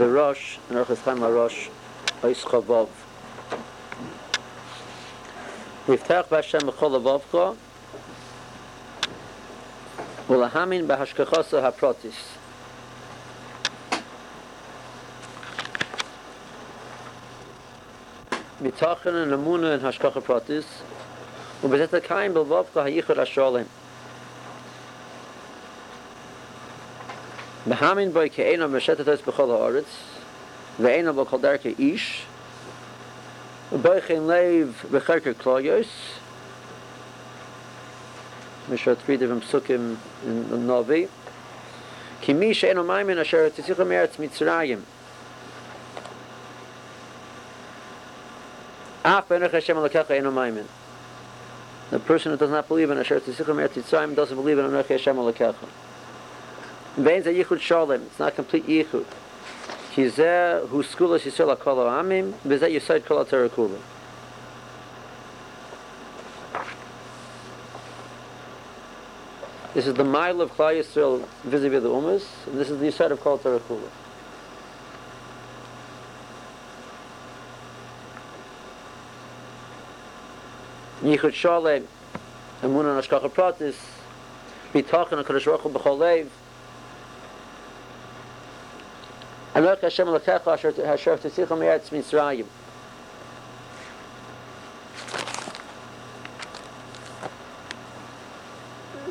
the Rosh, and Orchis Chaim HaRosh, Ois Chavov. Niftarach b'Hashem b'chol lavavcha, v'lahamin b'hashkachoso haprotis. B'tachan and amuna and hashkacha pratis, u'b'zeta kain b'lavavcha hayichur ha'sholem. B'hamin b'y ke'ena m'shetatos b'chol ha'aretz, v'ena b'chol darke ish, u'b'ychein leiv b'cherker kloyos. Mishra three different psukim in the Navi. Ki mi she'ena maimin asher tzitzicha me'eretz Mitzrayim. The person who does not believe in Asher Tzitzicha Mitzrayim doesn't believe in Anochi Hashem Elokecha. Ve'en ze yichud shalem. It's not complete yichud. Ki zeh hu skulas Yisrael kol ha'amim ve'zeh yisod kol ha'torah kula. This is the mile of Klal Yisrael vis-a-vis the Ummos, and this is the yisod of kol ha'torah kula. Yichud Shalem, Emunah Hashkacha Pratis, B'tachan HaKadosh Baruch Hu B'chol Leiv, Anochi Hashem Elokecha Asher Tzitzicha Me'eretz Mitzrayim.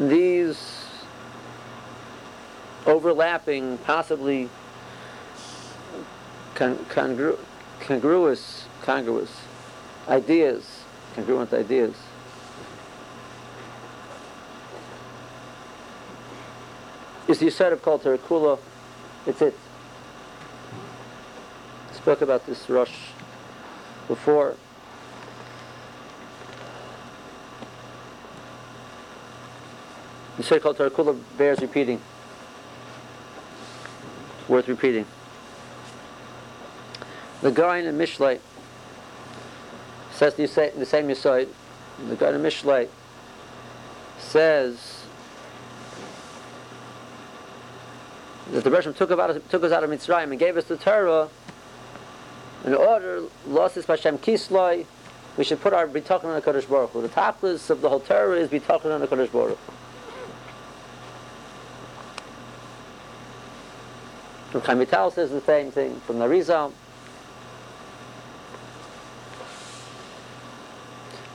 These overlapping, possibly congruent ideas is the yisod of kol ha'torah kula. It's it. I spoke about this Rosh before. The yisod of kol ha'torah kula bears repeating. It's worth repeating. The Gaon and Mishlei says the same Yisod. The Gaon of Mishlei says that the Rishon took us out of Mitzrayim and gave us the Torah in order, Losis Hashem Kisloi, we should put our B'tachon on the Kodesh Baruch Hu. The tachlis of the whole Torah is B'tachon on the Kodesh Baruch Hu. From Chaim Vital says the same thing, from the Rizal.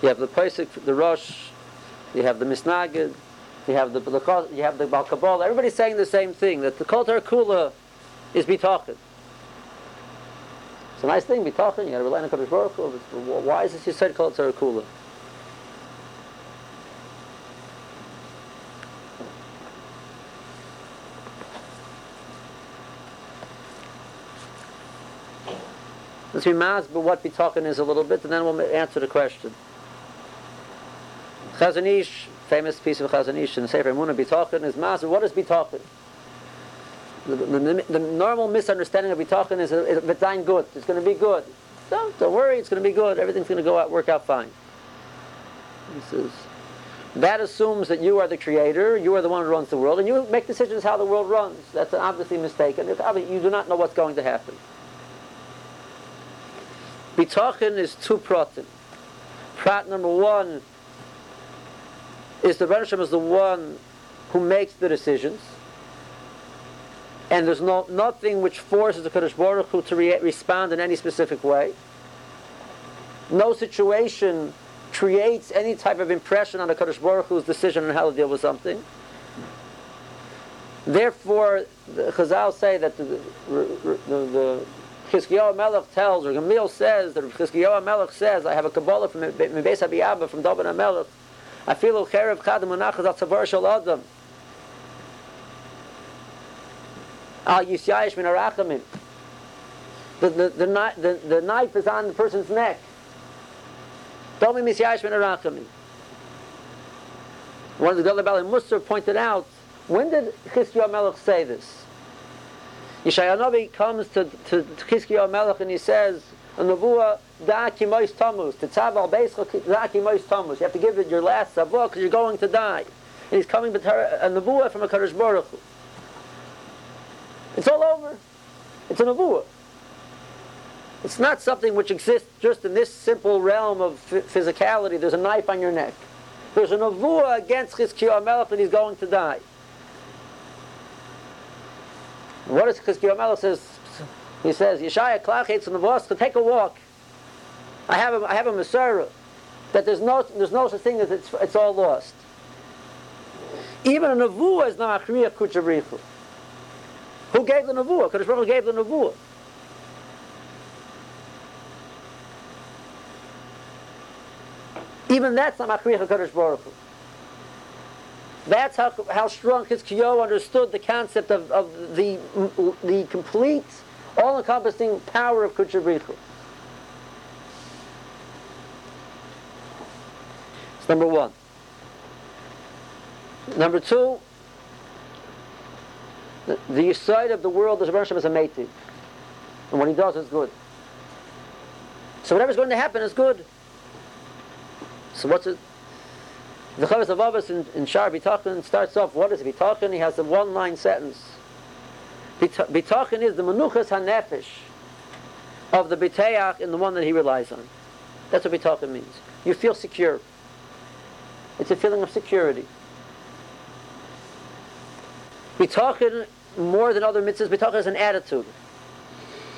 You have the Pesach, the Rosh, you have the Misnagid, you have the Baal Kabbalah. Everybody's saying the same thing, that the Kol Torah Kula is B'tachan. It's a nice thing, B'tachan, you gotta rely on the Kodesh Baruch Hu. Why is this you said Kol Torah Kula? Let's be mazbeh what B'tachan is a little bit, and then we'll answer the question. Chazon Ish, famous piece of Chazon Ish in Sefer Emunah, B'tachan is Mazbeh. What is B'tachan? The normal misunderstanding of B'tachan is it's ein gut. It's going to be good. Don't worry, it's going to be good. Everything's going to work out fine. That assumes that you are the creator, you are the one who runs the world, and you make decisions how the world runs. That's obviously mistaken. You do not know what's going to happen. B'tachan is two pratim. Prat number one is the Rebbe Shem is the one who makes the decisions, and there's nothing which forces the Kadosh Baruch Hu to respond in any specific way. No situation creates any type of impression on the Kadosh Baruch Hu's decision on how to deal with something. Therefore, the Chazal say that the Chizkiyahu HaMelech tells, or Gamliel says, that Chizkiyahu HaMelech says, I have a Kabbalah from Beis Abi Abba, from David HaMelech, Afilu cherev chad munachas al tzavar shel adam. Al yisyayish min harachamim. The knife is on the person's neck. Don't be misyayish min harachamim. One of the Gadol Baalei Musar pointed out, when did Chizkiyahu HaMelech say this? Yeshayahu Hanavi comes to Chizkiyahu HaMelech and he says, and the Nevuah, da ki mois tamus, to tzav al beischa, da ki mois tamus. You have to give it your last tzavah because you're going to die. And he's coming with a Nevuah from a Kadosh Baruch Hu. It's all over. It's a nevuah. It's not something which exists just in this simple realm of physicality. There's a knife on your neck. There's a nevuah against Chizkiyahu HaMelech that he's going to die. And what does Chizkiyahu HaMelech says? He says, Yeshaya Klachetz Nevuah, to take a walk. I have a Masorah that there's no such thing as it's all lost. Even a nevuah is not Nachriya Kucharichu. Who gave the nevuah? Kadosh Baruch Hu gave the nevuah. Even that's not Machriach HaKadosh Baruch Hu. That's how strong Chizkiyahu understood the concept of the complete, all-encompassing power of Kutcher B'Richu. That's number one. Number two, the side of the world of Hashem is a meitiv. And what he does is good. So whatever's going to happen is good. So what's it? The Chavis of Avos in Sha'ar B'Tachon starts off, what is B'Tachon? He has a one-line sentence. B'Tachon is the Menuchas HaNefesh of the B'Teach in the one that he relies on. That's what B'Tachon means. You feel secure. It's a feeling of security. B'Tachon, more than other mitzvahs, B'Tachon is an attitude.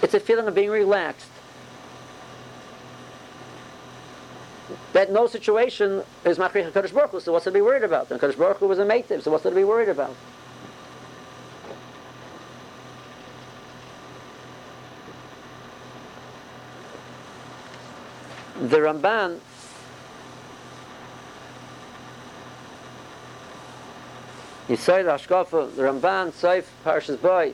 It's a feeling of being relaxed. That no situation is Machriach HaKadosh Baruch Hu, so what's to be worried about? And HaKadosh Baruch Hu was a meitiv, so what's to be worried about? The Ramban Yisrael Hashkafa, the Ramban Seif Parshas Boi,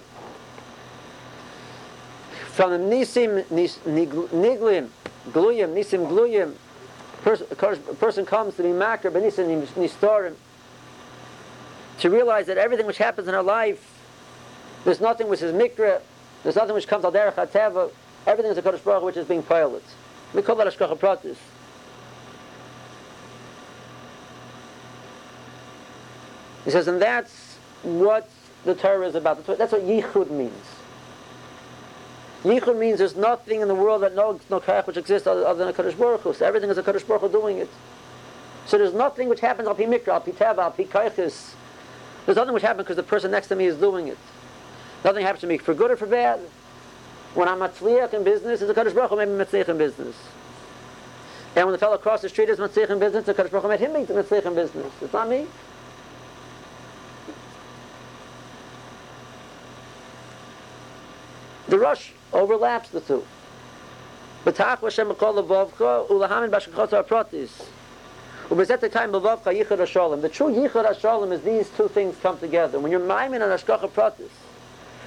from the Nisim Niglim Gluyim, Nisim Gluyim. A person comes to be makar benisim nistorim, to realize that everything which happens in our life, there's nothing which is mikra, there's nothing which comes al derech hateva. Everything is a Kodesh Baruch which is being piloted. We call that hashgacha pratis. He says, and that's what the Torah is about. That's what yichud means. Yichud means there's nothing in the world that no kach which exists other than a Kadosh Baruch Hu. So everything is a Kadosh Baruch Hu doing it. So there's nothing which happens al pi mikra, al pi teva, al pi kaiches. There's nothing which happens because the person next to me is doing it. Nothing happens to me for good or for bad. When I'm matzliach in business, it's a Kadosh Baruch Hu made me matzliach in business. And when the fellow across the street is matzliach in business, the Kadosh Baruch Hu made him matzliach in business. It's not me. The rush overlaps the two. The true yichud hashalom is these two things come together. When you're maimin on hashgacha pratis,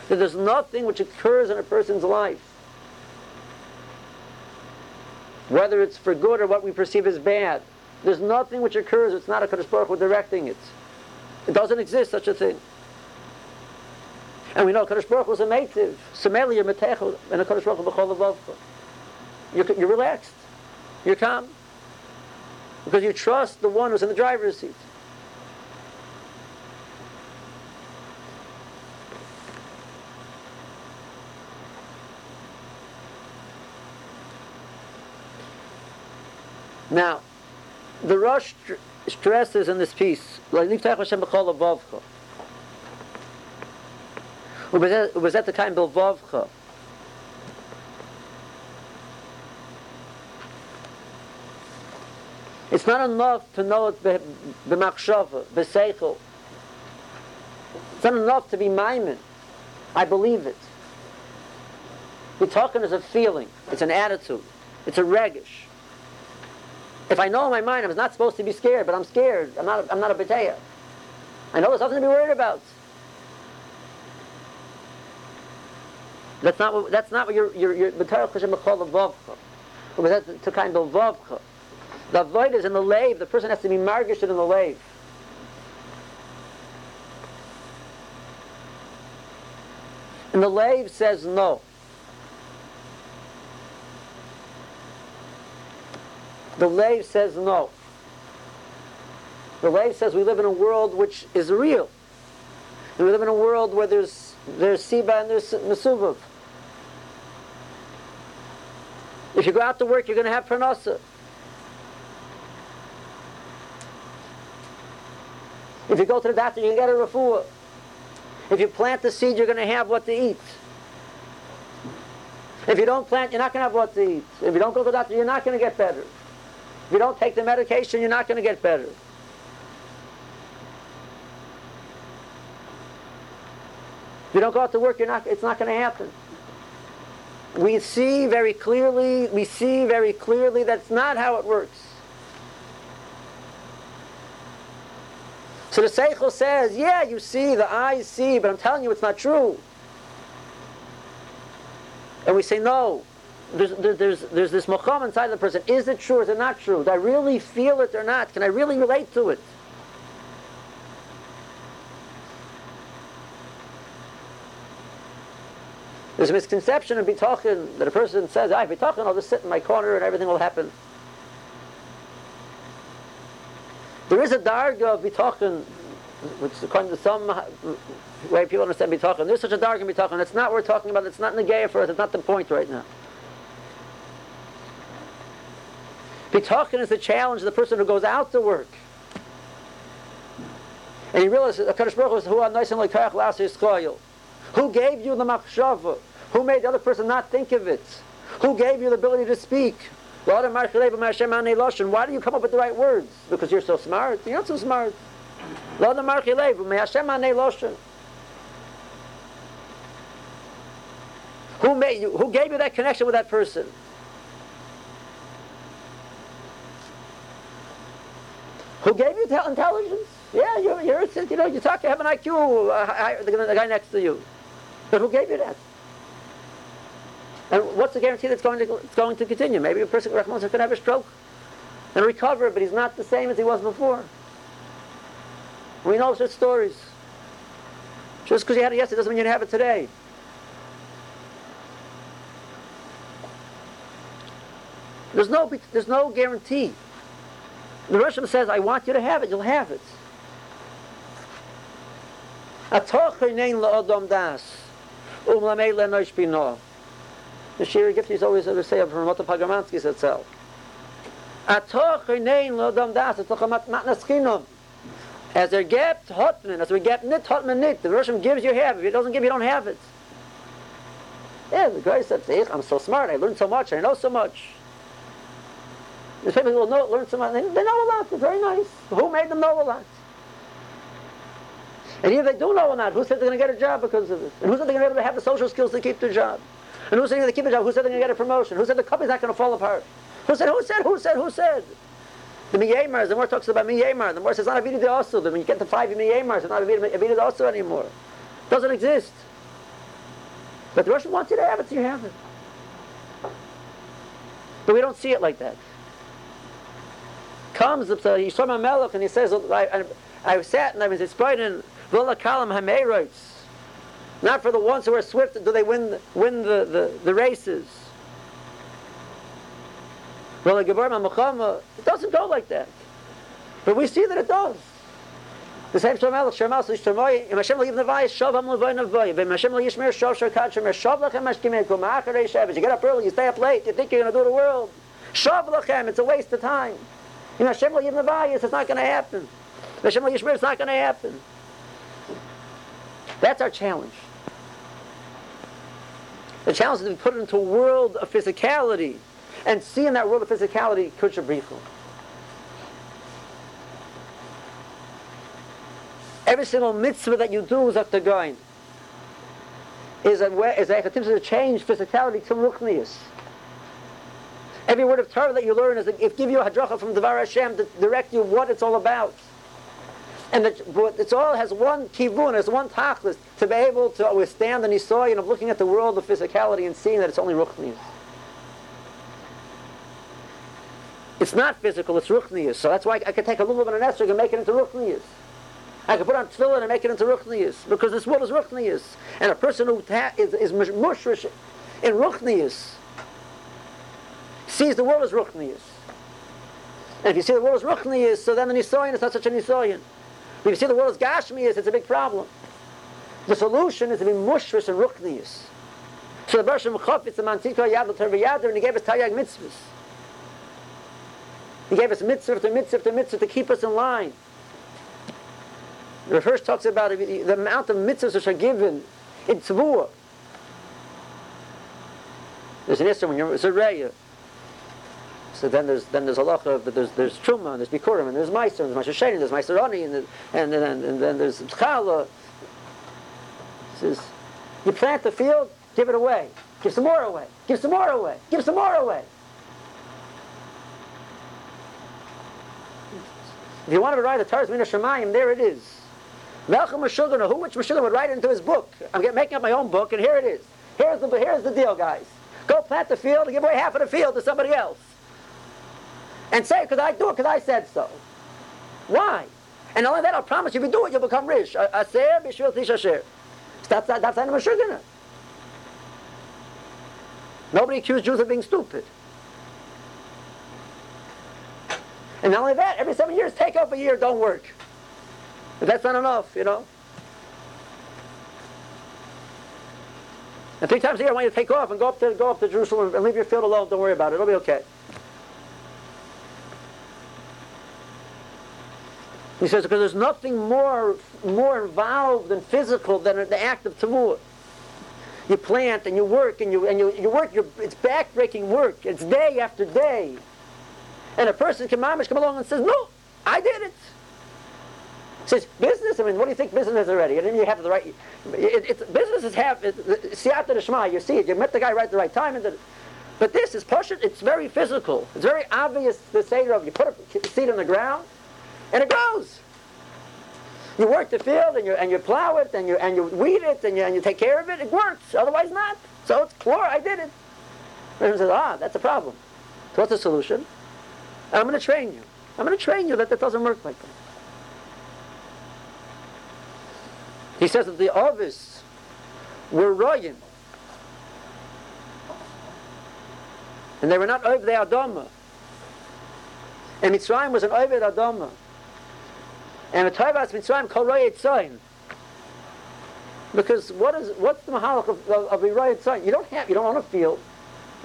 that there's nothing which occurs in a person's life, whether it's for good or what we perceive as bad, there's nothing which occurs. It's not a Kadosh Baruch Hu directing it. It doesn't exist such a thing. And we know Kadosh Baruch Hu is a meitiv. Sameli Metechu, and a Kadosh Baruch Hu b'chol levavcha. You're relaxed. You're calm. Because you trust the one who's in the driver's seat. Now, the Rosh stresses in this piece, L'niftach Hashem b'chol levavcha. Was at the time Bilvavcha. It's not enough to know it b'machshava, b'seichel. It's not enough to be maimin. I believe it. B'tachon is a feeling. It's an attitude. It's a regish. If I know in my mind I'm not supposed to be scared, but I'm scared. I'm not a b'teya. I know there's nothing to be worried about. That's not what your b'tarach Hashem b'chol levavcha. It was that to kind of levavcha. The void is in the lave. The person has to be margished in the lave. And the lave says no. The lave says no. The lave says we live in a world which is real. And we live in a world where there's siba and there's mesuvav. If you go out to work, you're going to have parnasa. If you go to the doctor, you can get a refuah. If you plant the seed, you're going to have what to eat. If you don't plant, you're not going to have what to eat. If you don't go to the doctor, you're not going to get better. If you don't take the medication, you're not going to get better. If you don't go out to work, it's not going to happen. We see very clearly that's not how it works. So the Seichel says, yeah, you see, the eyes see, but I'm telling you it's not true. And we say, no, there's this mocham inside the person. Is it true? Is it not true? Do I really feel it or not? Can I really relate to it? There's a misconception of bitachon that a person says, if bitachon, I'll just sit in my corner and everything will happen. There is a darga of bitachon, which according to some way people understand bitachon, there's such a darga in bitachon. That's not what we're talking about. That's not negaya for us. It's not the point right now. Bitachon is the challenge of the person who goes out to work. And he realizes, HaKadosh Baruch Hu, who gave you the machshava? Who made the other person not think of it? Who gave you the ability to speak? Why do you come up with the right words? Because you're so smart? You're not so smart. Who made you? Who gave you that connection with that person? Who gave you intelligence? Yeah, you talk, you have an IQ, the guy next to you. But who gave you that? And what's the guarantee that's it's going to continue? Maybe a person is going to have a stroke and recover, but he's not the same as he was before. We know such stories. Just because you had it yesterday doesn't mean you have it today. There's no guarantee. The Rishon says, I want you to have it, you'll have it. The Shira Gifti is always going to say from Rambam Pagramanski itself. As they're gapped, hotman, as we gap nit, hotman nit. The Rishon gives, you have it. If it doesn't give, you don't have it. Yeah, the guy said, I'm so smart, I learned so much, I know so much. There's people who will learn so much. They know a lot. It's very nice. Who made them know a lot? And either they do know or not. Who said they're going to get a job because of it? And who said they're going to be able to have the social skills to keep their job? And who said they're going to keep a job? Who said they're going to get a promotion? Who said the company's not going to fall apart? Who said? The Miyamars, the more talks about Miyamar, the more says, not Avida de also. When you get to 5 Miyamars, it's not Avida de also anymore. It doesn't exist. But the Russian wants you to have it, so you have it. But we don't see it like that. Comes up to Yishoma Melech and he says, I sat and I was inspired in Vola Kalam Hameirots. Not for the ones who are swift do they win the races. Vola Geborma Machama. It doesn't go like that. But we see that it does. The same Shom Melech, Shom Melech, Shom Melech, Im Hashem le'yiv nevayi, Shov ham le'voy nevayi, V'im Hashem le'yishmer, Shov shorkat, Shom Shov lechem hashkimei, Kuma acharei Shabbat. You get up early, you stay up late, you think you're going to do the world. Shov lechem, it's a waste of time. In Hashem le'yiv nevayi, it's not going to happen. Hashem le'yishmer, it's not going to happen. That's our challenge. The challenge is to be put into a world of physicality and see in that world of physicality Kutcher Briefel. Every single mitzvah that you do is an attempt to change physicality to ruchnius. Every word of Torah that you learn is to give you a hadracha from Devar Hashem to direct you what it's all about. And it all has one kivun, has one tachlis, to be able to withstand the nisoyon of looking at the world of physicality and seeing that it's only ruchnius. It's not physical, it's ruchnius. So that's why I could take a little bit of an esrog and make it into ruchnius. I could put on tefillin and make it into ruchnius, because this world is ruchnius. And a person who is mushrish in ruchnius sees the world as ruchnius. And if you see the world as ruchnius, so then the nisoyon is not such a nisoyon. If you see the world as gashmius, it's a big problem. The solution is to be mushrish and ruchnius. So the Bereshim Chofetz Mantzito Yad L'Terviyadr, and he gave us Taryag Mitzvahs. He gave us mitzvah to mitzvah to mitzvah to keep us in line. The Hirsch talks about the amount of mitzvahs which are given in Tzvua. There's an Isra when you're Zereya. So then there's halacha, but there's truma, and there's bikurim, and there's meiser, and there's mashashen, and there's meiserani, and then there's challah. Says, you plant the field, give it away, give some more away, give some more away, give some more away. If you want to write the Torah's Min HaShamayim, there it is. Malchum Meshuggah, who which Meshuggah would write it into his book? I'm making up my own book, and here it is. Here's the deal, guys. Go plant the field and give away half of the field to somebody else. And say, because I do it, because I said so. Why? And only that, I'll promise you, if you do it, you'll become rich. Aser b'shvil tishasher. That's the end of Meshuggah. Nobody accused Jews of being stupid. And not only that, every 7 years, take off a year, don't work. But that's not enough, you know. And 3 times a year, I want you to take off and go up to Jerusalem and leave your field alone. Don't worry about it. It'll be okay. He says, because there's nothing more involved and physical than the act of tevuah. You plant and you work and you work. It's backbreaking work. It's day after day. And a person can come along and says, no, I did it. Says, business, I mean, what do you think business is already? And then you have the right, business is half, siyata d'shma, you see it, you met the guy right at the right time. But this is pashut, it's very physical. It's very obvious, the seder of, you put a seed on the ground, and it grows. You work the field, and you plow it, and you weed it, and you take care of it, it works, otherwise not. So it's clear, I did it. The person says, that's a problem. So what's the solution? I'm going to train you. I'm going to train you that doesn't work like that. He says that the Ovis were Royim. And they were not Oved Adama. And Mitzrayim was an Oved Adama. And the Torah Mitzrayim called Roy Tzayin. Because what's the mahalach of Roy Tzayin? You don't own a field.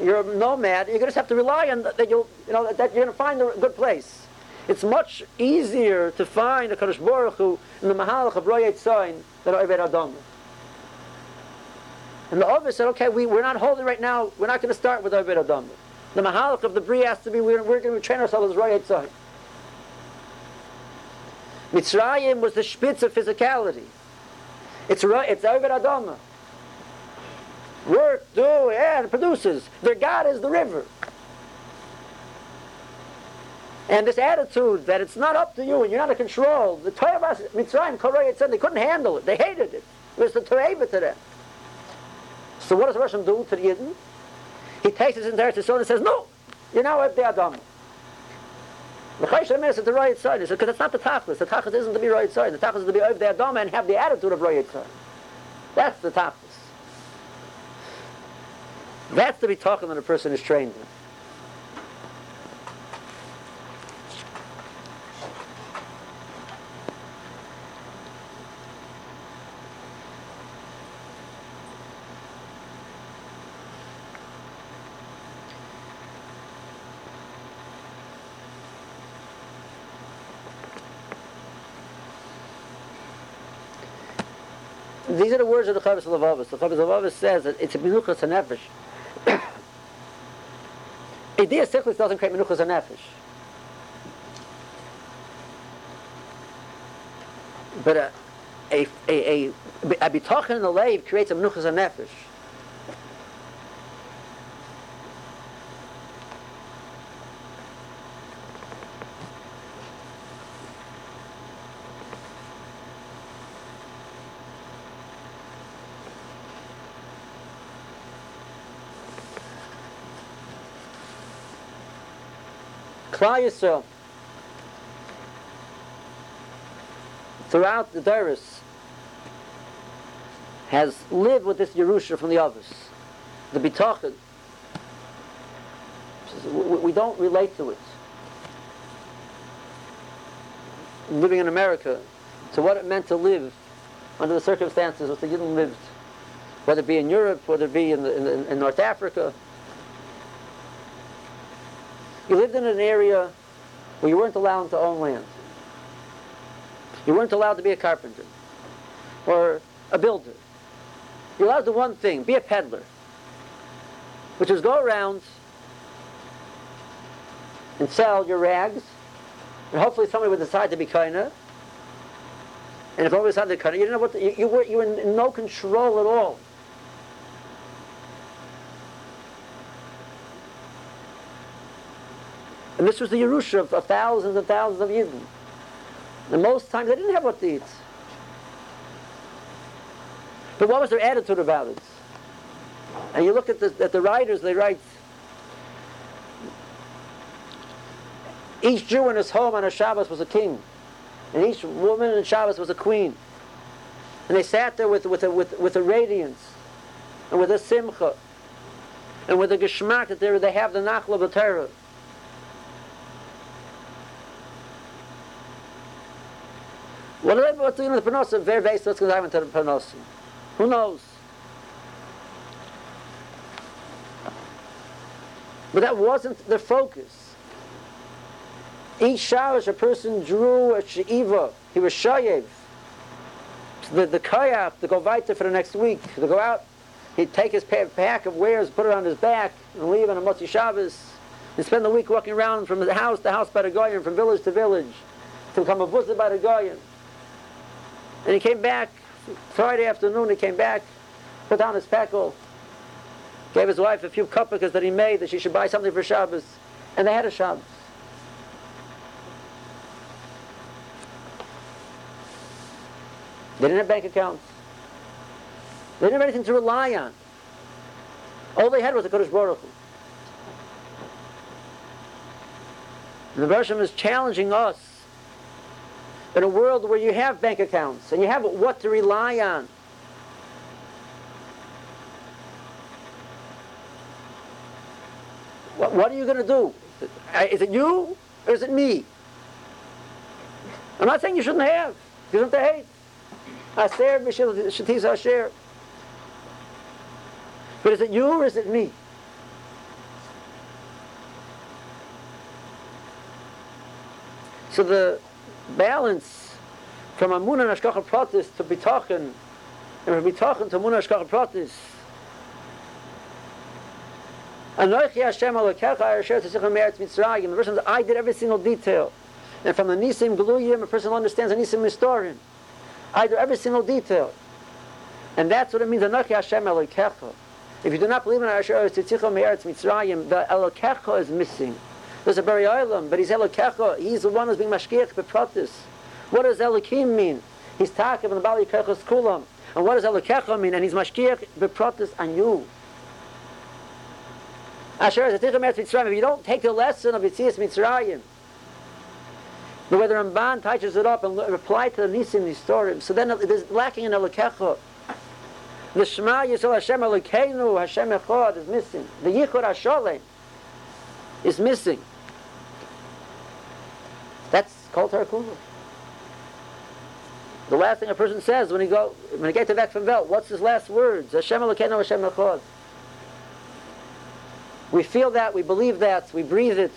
You're a nomad. You're going to just have to rely on that you're going to find a good place. It's much easier to find a Kadosh Baruch Hu in the Mahalach of Roy Tzayin than Oved Adama. And the Ovis said, okay, we're not holding right now. We're not going to start with Oved Adama. The Mahalach of the Bri has to be, we're going to train ourselves as Roy Tzayin. Mitzrayim was the spitz of physicality. It's Oved Adama. Work, it produces. Their God is the river. And this attitude that it's not up to you and you're not in control, the Torah of Mitzrayim, Korah said they couldn't handle it. They hated it. It was the Torah to them. So what does Hashem do to the Yidden? He takes his entire soul and says, no, you're now at the Adam. The Chayshah Amir said to Roy Tzayin, he said, because that's not the Tachlis. The Tachlis isn't to be Roy Tzayin. The Tachlis is to be of the Adam and have the attitude of Roy Tzayin. That's the Tachlis. That's the bitachon that a person is trained in. These are the words of the Chavos Levavos. The Chavos Levavos says that it's a menuchas hanefesh. Idea Sikhlis doesn't create menuchas hanefesh. But a bitachon in the leiv creates a menuchas hanefesh. Klal Yisrael, throughout the Doros, has lived with this Yerusha from the others, the Bitachon. We don't relate to it. Living in America, to what it meant to live under the circumstances which the Yidden lived, whether it be in Europe, whether it be in North Africa. You lived in an area where you weren't allowed to own land. You weren't allowed to be a carpenter or a builder. You're allowed to do one thing, be a peddler, which is go around and sell your rags, and hopefully somebody would decide to be kinder. And if nobody decided to be kinder, you didn't know what you were in no control at all. And this was the Yerusha of thousands and thousands of Yidden. And most times they didn't have what to eat. But what was their attitude about it? And you look at the writers, they write, each Jew in his home on a Shabbos was a king, and each woman in Shabbos was a queen. And they sat there with a radiance, and with a simcha, and with a geshmak that they have the nachla b'Torah. What's the Panosim? Very basic. What's going to happen to the Panosim? Who knows? But that wasn't the focus. Each Shabbos, a person drew a she'iva. He was shayev. The koyach, to go weiter for the next week, to go out, he'd take his pack of wares, put it on his back, and leave on a Motzi Shabbos, and spend the week walking around from the house to house by the Goyim, from village to village, to become a vuzah by the Goyim. And he came back, Friday afternoon he came back, put down his peckle, gave his wife a few cupcakes that he made that she should buy something for Shabbos, and they had a Shabbos. They didn't have bank accounts. They didn't have anything to rely on. All they had was the Kodesh Baruch Hu. And the Baruch Shem is challenging us in a world where you have bank accounts and you have what to rely on. What are you going to do? Is it you or is it me? I'm not saying you shouldn't have. You shouldn't hate. Aser b'shetisa asher. But is it you or is it me? So the balance from Amun and Ashkacha Pratis to Bitachin, and from Bitachin to Amun and Ashkacha Pratis. Anochi Hashem Elokecha asher tzitzicha me'eretz Mitzrayim. The person says, I did every single detail. And from the Nisim Gluyim, a person understands the Nisim Mistorim. I did every single detail. And that's what it means, Anochi Hashem Elokecha. If you do not believe in asher tzitzicha me'eretz Mitzrayim, the Elokecha is missing. There's a Bari Olam, but he's Elokecha. He's the one who's being mashkiach bepratis. What does Elokim mean? He's Takev and the Bali Kechos Kulam. And what does Elokecha mean? And he's mashkiach bepratis on you. Asher Tzitzicha Meretz Mitzrayim. If you don't take the lesson of Yitzias Mitzrayim, the way the Ramban touches it up and reply to the Nisim Nistorim, so then there's lacking in Elokecha. The Shema Yisrael Hashem Elokeinu Hashem Echad is missing. The Yichud Hasholem is missing. That's called Tarkuma. The last thing a person says when he gets back from Belt, what's his last words? Hashem Elokeinu Hashem Echad. We feel that, we believe that, we breathe it.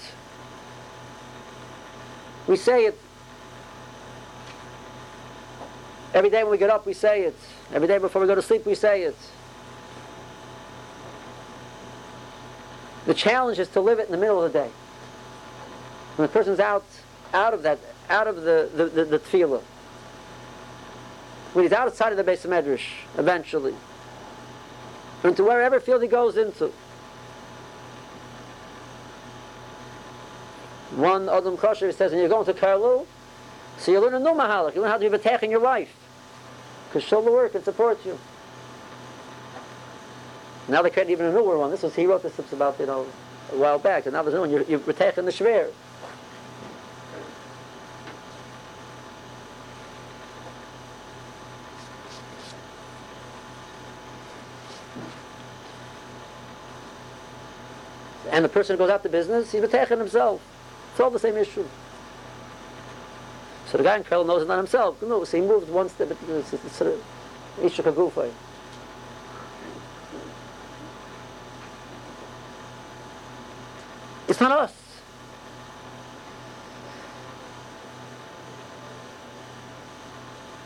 We say it. Every day when we get up, we say it. Every day before we go to sleep, we say it. The challenge is to live it in the middle of the day. When the person's out of the tefillah. When he's outside of the Beis Medrash, eventually. And to wherever field he goes into. One Adam Kosher says, when you're going to Karlu, so you learn a new mahalach. You learn how to be betech in your life. Because she'll work and support you. Now they created even a newer one. He wrote this about, a while back. And now there's a new one. You're taking the shver. And the person who goes out to business, he's taking himself. It's all the same issue. So the guy in Krell knows it's not himself. No, so he moved one step. It's sort of Ishuk Agufay. It's not us.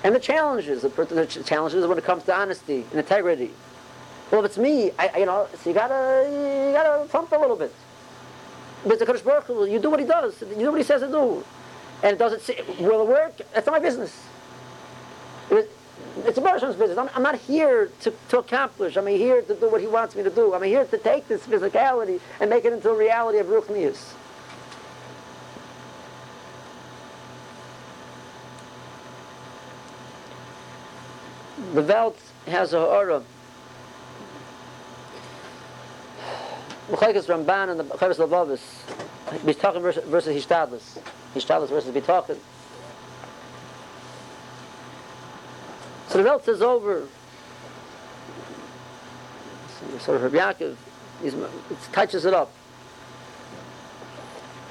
And the challenges when it comes to honesty and integrity. Well, if it's me, so you gotta pump a little bit. But the Kodesh Baruch Hu, you do what he does. You do what he says to do. And it doesn't say, will it work? That's not my business. It's a Baruch Hu's business. I'm not here to accomplish. I'm here to do what he wants me to do. I'm here to take this physicality and make it into a reality of Ruchnius. The Welt has a ha'ara. Mechaikas Ramban and the Mechaikas Lavavis, B'Tachin versus Hishtadlis, Hishtadlis versus B'Tachin. So the Welt is over. Sort of Reb Yaakov, it touches it up.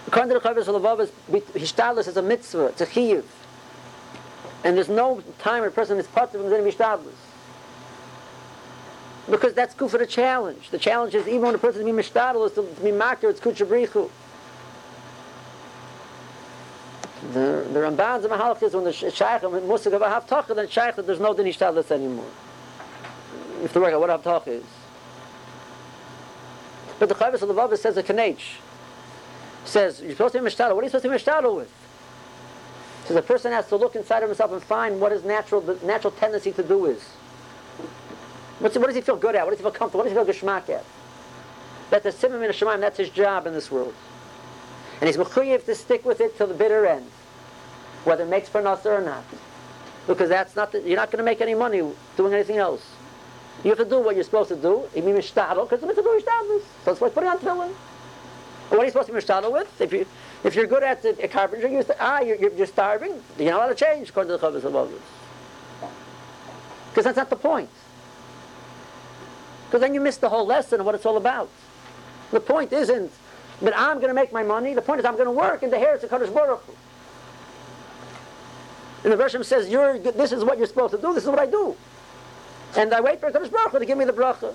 According to the Mechaikas Lavavis, Hishtadlis is a mitzvah, it's a chiyuv, and there's no time a person is part of him is Hishtadlis. Because that's good for the challenge. The challenge is even when the person is being mishtadel, is to be makar, it's kudsha brichu. The Ramban's and Mahalach is when the shaykh and musik of a haftacha, then shaykh, there's no din hishtadlus anymore. You have to work out what haftacha is. But the Chavis of the Levavah says a kanech. Says, you're supposed to be mishtadel. What are you supposed to be mishtadel with? So the person has to look inside of himself and find what his natural tendency to do is. What does he feel good at? What does he feel comfortable? What does he feel geshmak at? That's the simon min Hashemayim. That's his job in this world. And he's mechuyev to stick with it till the bitter end, whether it makes parnasa or not. Because that's not you're not going to make any money doing anything else. You have to do what you're supposed to do. You mean mishtadel, because you're supposed to do mishtadel. So it's like putting on tefillin. What are you supposed to be mishtadel with? If you're good at carpentry, you're starving. You're not allowed to change according to the Chavis HaLavavos. Because that's not the point. Because then you miss the whole lesson of what it's all about. The point isn't that I'm going to make my money. The point is I'm going to work, and the hair is a Kodesh Baruch Hu. And the Rishon says, this is what you're supposed to do. This is what I do. And I wait for Kodesh Baruch Hu to give me the bracha.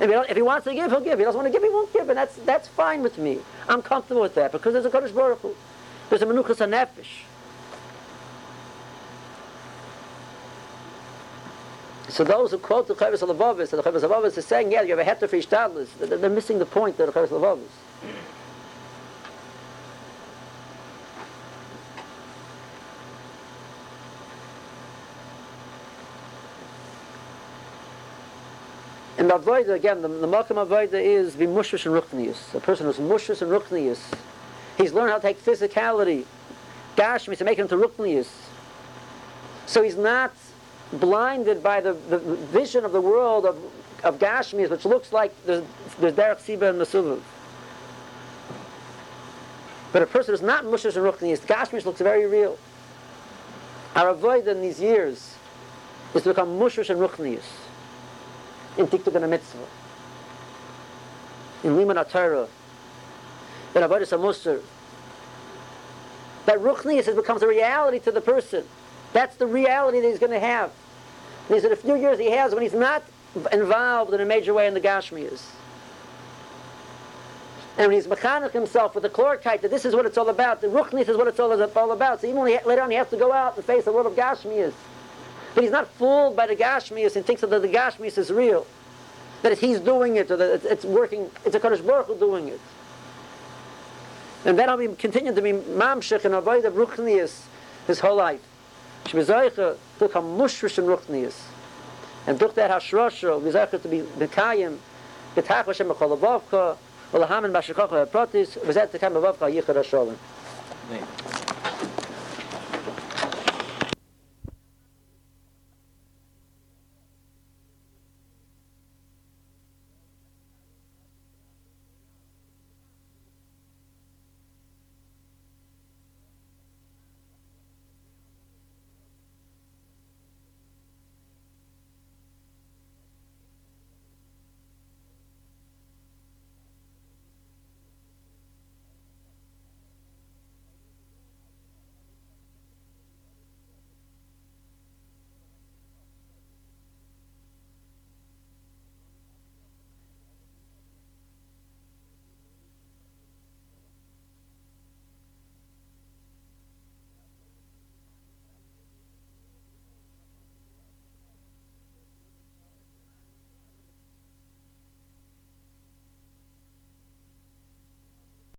And if he wants to give, he'll give. If he doesn't want to give, he won't give. And that's fine with me. I'm comfortable with that because there's a Kodesh Baruch Hu. There's a Menuchas HaNefesh. So those who quote the Chavis HaLavavos, and the Chavis HaLavavos is saying, you have a heter for Hishtadlus, they're missing the point of the Chavis HaLavavos. And the Avodah, again, the Malkam Avodah is be mushvish and ruchnius. A person who's mushvish and ruchnius. He's learned how to take physicality, gashmis, to make him to ruchnius. So he's not blinded by the vision of the world of Gashmias, which looks like there's Derech Siba and Mesuva. But a person who's not Mushish and Ruchnias, Gashmias looks very real. Our avodah in these years is to become Mushish and Ruchnias in Tiktuk and a Mitzvah, in Liman HaTorah, in Avodas HaMusar. That Ruchnias becomes a reality to the person. That's the reality that he's going to have. These are the few years he has when he's not involved in a major way in the Gashmias. And when he's mechanech himself with the klorkite, that this is what it's all about, the ruchnis is what it's all about. So even when later on he has to go out and face the world of Gashmias. But he's not fooled by the Gashmias and thinks that the Gashmias is real. That he's doing it, or that it's working, it's a Kodesh Baruch Hu doing it. And then he'll continue to be mamshech and avoid the ruchnis his whole life. Shmizaycha took a mushrish and ruchnius, and took that hashrasha Shmizaycha to be mekayim, b'tach Hashem b'cholavavka, olahamin b'shikocha pratis, v'zat tekam b'vavka yichad hashalom.